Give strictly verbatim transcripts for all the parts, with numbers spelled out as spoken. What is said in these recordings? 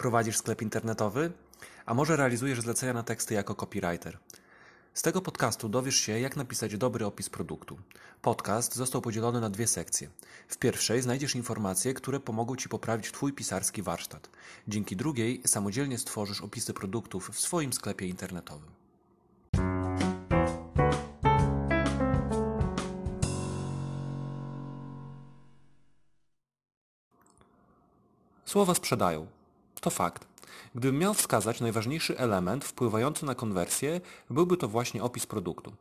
Prowadzisz sklep internetowy? A może realizujesz zlecenia na teksty jako copywriter? Z tego podcastu dowiesz się, jak napisać dobry opis produktu. Podcast został podzielony na dwie sekcje. W pierwszej znajdziesz informacje, które pomogą Ci poprawić Twój pisarski warsztat. Dzięki drugiej samodzielnie stworzysz opisy produktów w swoim sklepie internetowym. Słowa sprzedają. To fakt. Gdybym miał wskazać najważniejszy element wpływający na konwersję, byłby to właśnie opis produktu.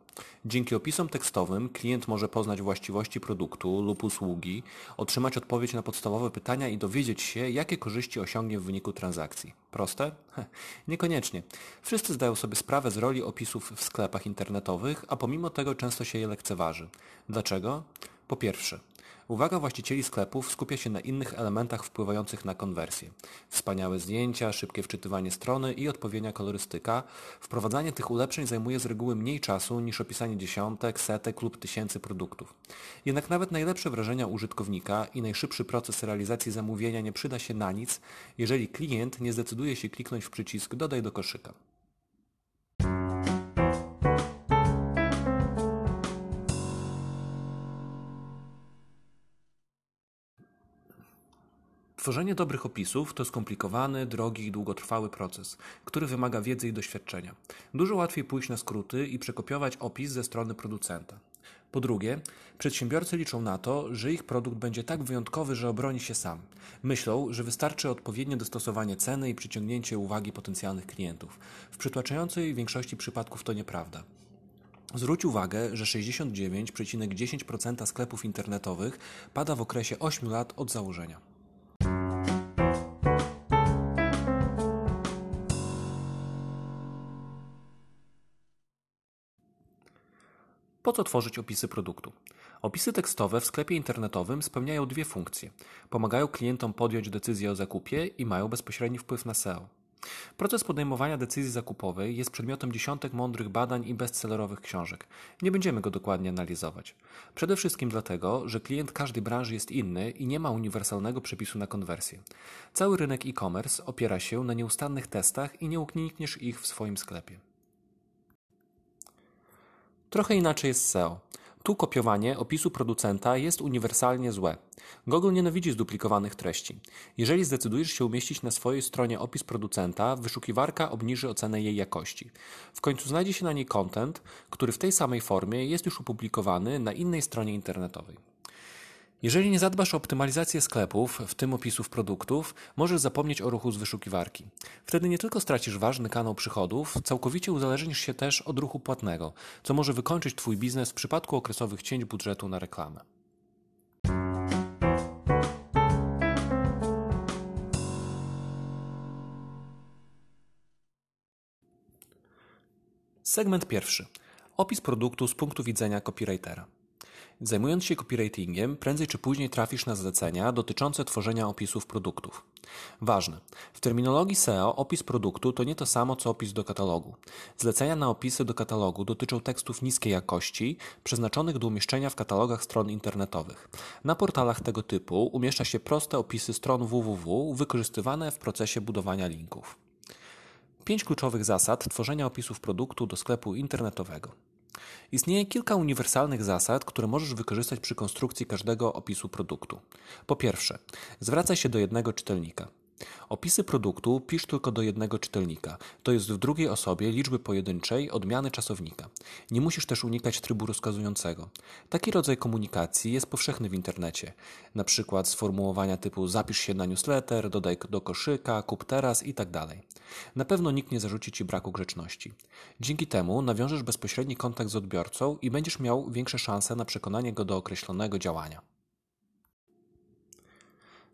Dzięki opisom tekstowym klient może poznać właściwości produktu lub usługi, otrzymać odpowiedź na podstawowe pytania i dowiedzieć się, jakie korzyści osiągnie w wyniku transakcji. Proste? Heh, niekoniecznie. Wszyscy zdają sobie sprawę z roli opisów w sklepach internetowych, a pomimo tego często się je lekceważy. Dlaczego? Po pierwsze, uwaga właścicieli sklepów skupia się na innych elementach wpływających na konwersję. Wspaniałe zdjęcia, szybkie wczytywanie strony i odpowiednia kolorystyka. Wprowadzanie tych ulepszeń zajmuje z reguły mniej czasu niż opisanie dziesiątek, setek lub tysięcy produktów. Jednak nawet najlepsze wrażenia użytkownika i najszybszy proces realizacji zamówienia nie przyda się na nic, jeżeli klient nie zdecyduje się kliknąć w przycisk "Dodaj do koszyka". Tworzenie dobrych opisów to skomplikowany, drogi i długotrwały proces, który wymaga wiedzy i doświadczenia. Dużo łatwiej pójść na skróty i przekopiować opis ze strony producenta. Po drugie, przedsiębiorcy liczą na to, że ich produkt będzie tak wyjątkowy, że obroni się sam. Myślą, że wystarczy odpowiednie dostosowanie ceny i przyciągnięcie uwagi potencjalnych klientów. W przytłaczającej większości przypadków to nieprawda. Zwróć uwagę, że sześćdziesiąt dziewięć przecinek dziesięć procent sklepów internetowych pada w okresie ośmiu lat od założenia. Po co tworzyć opisy produktu? Opisy tekstowe w sklepie internetowym spełniają dwie funkcje. Pomagają klientom podjąć decyzję o zakupie i mają bezpośredni wpływ na S E O. Proces podejmowania decyzji zakupowej jest przedmiotem dziesiątek mądrych badań i bestsellerowych książek. Nie będziemy go dokładnie analizować. Przede wszystkim dlatego, że klient każdej branży jest inny i nie ma uniwersalnego przepisu na konwersję. Cały rynek e-commerce opiera się na nieustannych testach i nie unikniesz ich w swoim sklepie. Trochę inaczej jest S E O. Tu kopiowanie opisu producenta jest uniwersalnie złe. Google nienawidzi zduplikowanych treści. Jeżeli zdecydujesz się umieścić na swojej stronie opis producenta, wyszukiwarka obniży ocenę jej jakości. W końcu znajdzie się na niej content, który w tej samej formie jest już opublikowany na innej stronie internetowej. Jeżeli nie zadbasz o optymalizację sklepów, w tym opisów produktów, możesz zapomnieć o ruchu z wyszukiwarki. Wtedy nie tylko stracisz ważny kanał przychodów, całkowicie uzależnisz się też od ruchu płatnego, co może wykończyć Twój biznes w przypadku okresowych cięć budżetu na reklamę. Segment pierwszy. Opis produktu z punktu widzenia copywritera. Zajmując się copywritingiem, prędzej czy później trafisz na zlecenia dotyczące tworzenia opisów produktów. Ważne, w terminologii S E O opis produktu to nie to samo co opis do katalogu. Zlecenia na opisy do katalogu dotyczą tekstów niskiej jakości, przeznaczonych do umieszczenia w katalogach stron internetowych. Na portalach tego typu umieszcza się proste opisy stron www wykorzystywane w procesie budowania linków. pięć kluczowych zasad tworzenia opisów produktu do sklepu internetowego. Istnieje kilka uniwersalnych zasad, które możesz wykorzystać przy konstrukcji każdego opisu produktu. Po pierwsze, zwracaj się do jednego czytelnika. Opisy produktu pisz tylko do jednego czytelnika, to jest w drugiej osobie liczby pojedynczej odmiany czasownika. Nie musisz też unikać trybu rozkazującego. Taki rodzaj komunikacji jest powszechny w internecie. Na przykład sformułowania typu zapisz się na newsletter, dodaj do koszyka, kup teraz itd. Na pewno nikt nie zarzuci Ci braku grzeczności. Dzięki temu nawiążesz bezpośredni kontakt z odbiorcą i będziesz miał większe szanse na przekonanie go do określonego działania.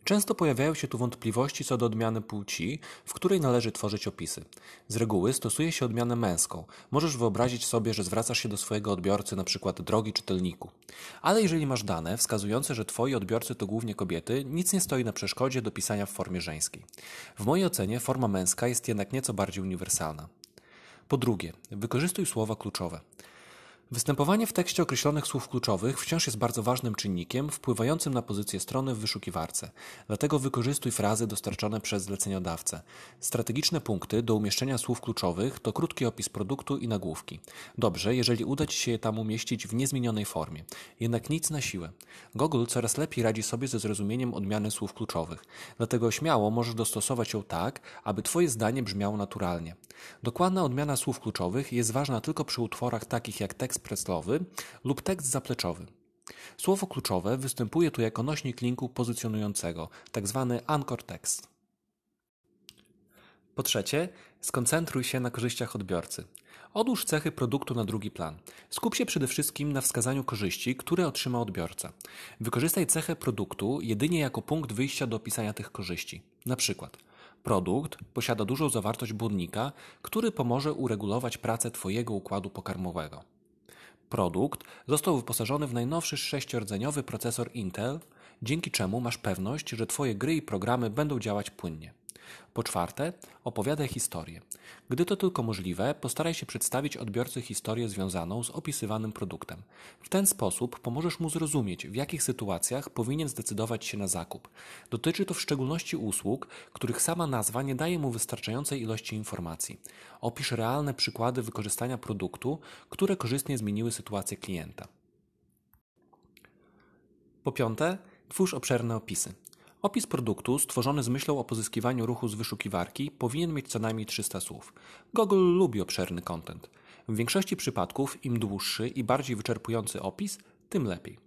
Często pojawiają się tu wątpliwości co do odmiany płci, w której należy tworzyć opisy. Z reguły stosuje się odmianę męską. Możesz wyobrazić sobie, że zwracasz się do swojego odbiorcy, np. drogi czytelniku. Ale jeżeli masz dane wskazujące, że Twoi odbiorcy to głównie kobiety, nic nie stoi na przeszkodzie do pisania w formie żeńskiej. W mojej ocenie forma męska jest jednak nieco bardziej uniwersalna. Po drugie, wykorzystuj słowa kluczowe. Występowanie w tekście określonych słów kluczowych wciąż jest bardzo ważnym czynnikiem wpływającym na pozycję strony w wyszukiwarce, dlatego wykorzystuj frazy dostarczone przez zleceniodawcę. Strategiczne punkty do umieszczenia słów kluczowych to krótki opis produktu i nagłówki. Dobrze, jeżeli uda Ci się je tam umieścić w niezmienionej formie, jednak nic na siłę. Google coraz lepiej radzi sobie ze zrozumieniem odmiany słów kluczowych, dlatego śmiało możesz dostosować ją tak, aby Twoje zdanie brzmiało naturalnie. Dokładna odmiana słów kluczowych jest ważna tylko przy utworach takich jak tekst preslowy lub tekst zapleczowy. Słowo kluczowe występuje tu jako nośnik linku pozycjonującego, tzw. anchor text. Po trzecie, skoncentruj się na korzyściach odbiorcy. Odłóż cechy produktu na drugi plan. Skup się przede wszystkim na wskazaniu korzyści, które otrzyma odbiorca. Wykorzystaj cechę produktu jedynie jako punkt wyjścia do opisania tych korzyści. Na przykład produkt posiada dużą zawartość błonnika, który pomoże uregulować pracę Twojego układu pokarmowego. Produkt został wyposażony w najnowszy sześciordzeniowy procesor Intel, dzięki czemu masz pewność, że Twoje gry i programy będą działać płynnie. Po czwarte, opowiadaj historię. Gdy to tylko możliwe, postaraj się przedstawić odbiorcy historię związaną z opisywanym produktem. W ten sposób pomożesz mu zrozumieć, w jakich sytuacjach powinien zdecydować się na zakup. Dotyczy to w szczególności usług, których sama nazwa nie daje mu wystarczającej ilości informacji. Opisz realne przykłady wykorzystania produktu, które korzystnie zmieniły sytuację klienta. Po piąte, twórz obszerne opisy. Opis produktu stworzony z myślą o pozyskiwaniu ruchu z wyszukiwarki powinien mieć co najmniej trzysta słów. Google lubi obszerny content. W większości przypadków im dłuższy i bardziej wyczerpujący opis, tym lepiej.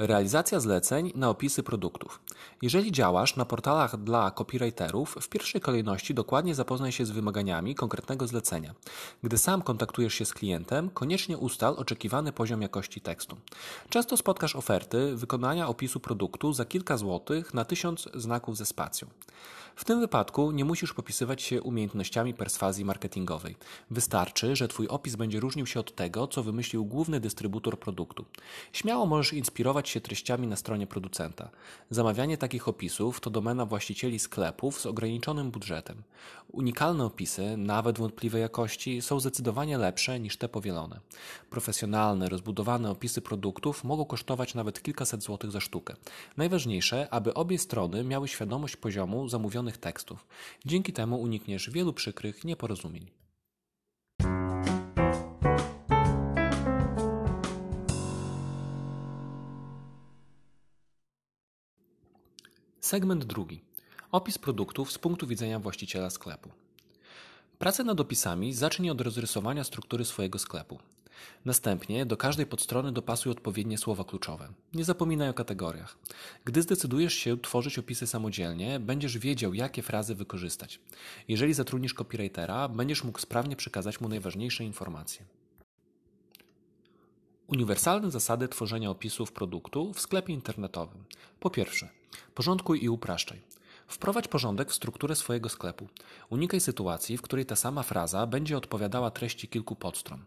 Realizacja zleceń na opisy produktów. Jeżeli działasz na portalach dla copywriterów, w pierwszej kolejności dokładnie zapoznaj się z wymaganiami konkretnego zlecenia. Gdy sam kontaktujesz się z klientem, koniecznie ustal oczekiwany poziom jakości tekstu. Często spotkasz oferty wykonania opisu produktu za kilka złotych na tysiąc znaków ze spacją. W tym wypadku nie musisz popisywać się umiejętnościami perswazji marketingowej. Wystarczy, że Twój opis będzie różnił się od tego, co wymyślił główny dystrybutor produktu. Śmiało możesz inspirować się treściami na stronie producenta. Zamawianie takich opisów to domena właścicieli sklepów z ograniczonym budżetem. Unikalne opisy, nawet wątpliwej jakości, są zdecydowanie lepsze niż te powielone. Profesjonalne, rozbudowane opisy produktów mogą kosztować nawet kilkaset złotych za sztukę. Najważniejsze, aby obie strony miały świadomość poziomu zamówionych tekstów. Dzięki temu unikniesz wielu przykrych nieporozumień. Segment drugi. Opis produktów z punktu widzenia właściciela sklepu. Pracę nad opisami zacznij od rozrysowania struktury swojego sklepu. Następnie do każdej podstrony dopasuj odpowiednie słowa kluczowe. Nie zapominaj o kategoriach. Gdy zdecydujesz się tworzyć opisy samodzielnie, będziesz wiedział, jakie frazy wykorzystać. Jeżeli zatrudnisz copywritera, będziesz mógł sprawnie przekazać mu najważniejsze informacje. Uniwersalne zasady tworzenia opisów produktu w sklepie internetowym. Po pierwsze, porządkuj i upraszczaj. Wprowadź porządek w strukturę swojego sklepu. Unikaj sytuacji, w której ta sama fraza będzie odpowiadała treści kilku podstron.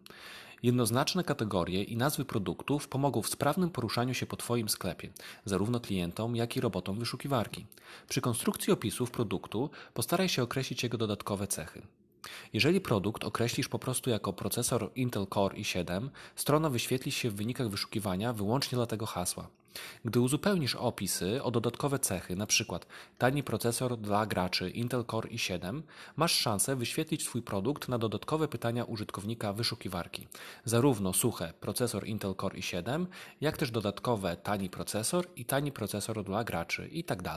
Jednoznaczne kategorie i nazwy produktów pomogą w sprawnym poruszaniu się po Twoim sklepie, zarówno klientom, jak i robotom wyszukiwarki. Przy konstrukcji opisów produktu postaraj się określić jego dodatkowe cechy. Jeżeli produkt określisz po prostu jako procesor Intel Core i siedem, strona wyświetli się w wynikach wyszukiwania wyłącznie dla tego hasła. Gdy uzupełnisz opisy o dodatkowe cechy, np. tani procesor dla graczy Intel Core i siedem, masz szansę wyświetlić Twój produkt na dodatkowe pytania użytkownika wyszukiwarki. Zarówno suche procesor Intel Core i siedem, jak też dodatkowe tani procesor i tani procesor dla graczy itd.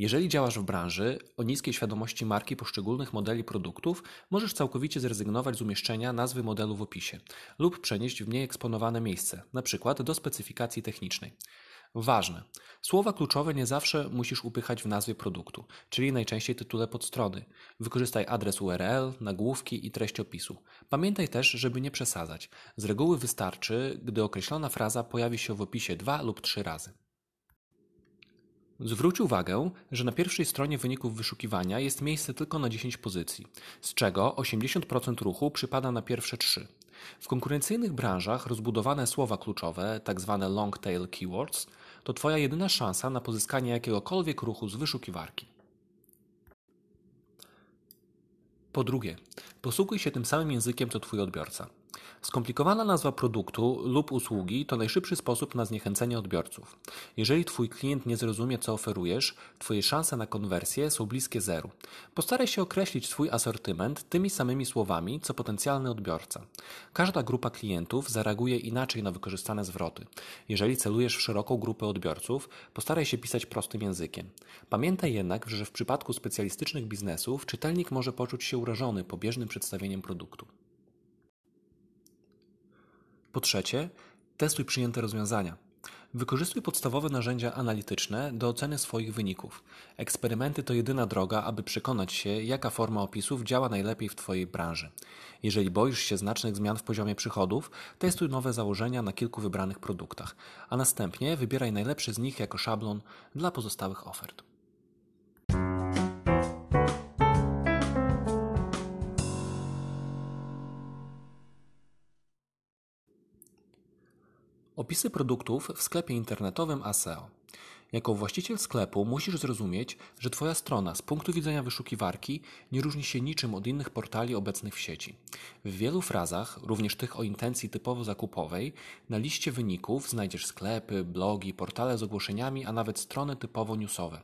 Jeżeli działasz w branży o niskiej świadomości marki poszczególnych modeli produktów, możesz całkowicie zrezygnować z umieszczenia nazwy modelu w opisie lub przenieść w mniej eksponowane miejsce, np. do specyfikacji technicznej. Ważne. Słowa kluczowe nie zawsze musisz upychać w nazwie produktu, czyli najczęściej tytule podstrony. Wykorzystaj adres U R L, nagłówki i treść opisu. Pamiętaj też, żeby nie przesadzać. Z reguły wystarczy, gdy określona fraza pojawi się w opisie dwa lub trzy razy. Zwróć uwagę, że na pierwszej stronie wyników wyszukiwania jest miejsce tylko na dziesięć pozycji, z czego osiemdziesiąt procent ruchu przypada na pierwsze trzy. W konkurencyjnych branżach rozbudowane słowa kluczowe, tzw. long tail keywords, to Twoja jedyna szansa na pozyskanie jakiegokolwiek ruchu z wyszukiwarki. Po drugie, posługuj się tym samym językiem co Twój odbiorca. Skomplikowana nazwa produktu lub usługi to najszybszy sposób na zniechęcenie odbiorców. Jeżeli Twój klient nie zrozumie, co oferujesz, Twoje szanse na konwersję są bliskie zeru. Postaraj się określić swój asortyment tymi samymi słowami, co potencjalny odbiorca. Każda grupa klientów zareaguje inaczej na wykorzystane zwroty. Jeżeli celujesz w szeroką grupę odbiorców, postaraj się pisać prostym językiem. Pamiętaj jednak, że w przypadku specjalistycznych biznesów czytelnik może poczuć się urażony pobieżnym przedstawieniem produktu. Po trzecie, testuj przyjęte rozwiązania. Wykorzystuj podstawowe narzędzia analityczne do oceny swoich wyników. Eksperymenty to jedyna droga, aby przekonać się, jaka forma opisów działa najlepiej w Twojej branży. Jeżeli boisz się znacznych zmian w poziomie przychodów, testuj nowe założenia na kilku wybranych produktach, a następnie wybieraj najlepszy z nich jako szablon dla pozostałych ofert. Opisy produktów w sklepie internetowym a S E O. Jako właściciel sklepu musisz zrozumieć, że Twoja strona z punktu widzenia wyszukiwarki nie różni się niczym od innych portali obecnych w sieci. W wielu frazach, również tych o intencji typowo zakupowej, na liście wyników znajdziesz sklepy, blogi, portale z ogłoszeniami, a nawet strony typowo newsowe.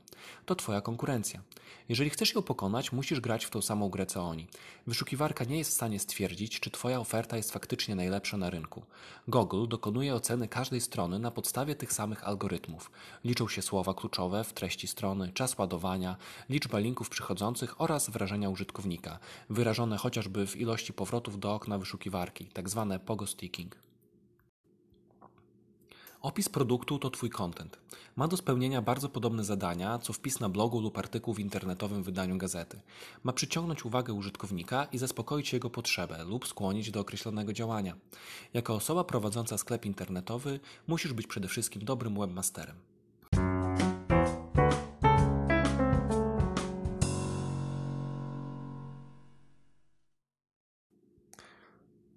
To Twoja konkurencja. Jeżeli chcesz ją pokonać, musisz grać w tą samą grę co oni. Wyszukiwarka nie jest w stanie stwierdzić, czy Twoja oferta jest faktycznie najlepsza na rynku. Google dokonuje oceny każdej strony na podstawie tych samych algorytmów. Liczą się słowa kluczowe w treści strony, czas ładowania, liczba linków przychodzących oraz wrażenia użytkownika, wyrażone chociażby w ilości powrotów do okna wyszukiwarki, tak zwane pogo sticking. Opis produktu to Twój content. Ma do spełnienia bardzo podobne zadania, co wpis na blogu lub artykuł w internetowym wydaniu gazety. Ma przyciągnąć uwagę użytkownika i zaspokoić jego potrzebę lub skłonić do określonego działania. Jako osoba prowadząca sklep internetowy musisz być przede wszystkim dobrym webmasterem.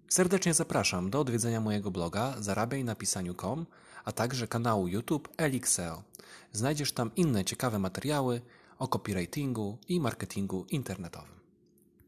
Serdecznie zapraszam do odwiedzenia mojego bloga zarabiaj na pisaniu kropka com, a także kanału YouTube Elixeo. Znajdziesz tam inne ciekawe materiały o copywritingu i marketingu internetowym.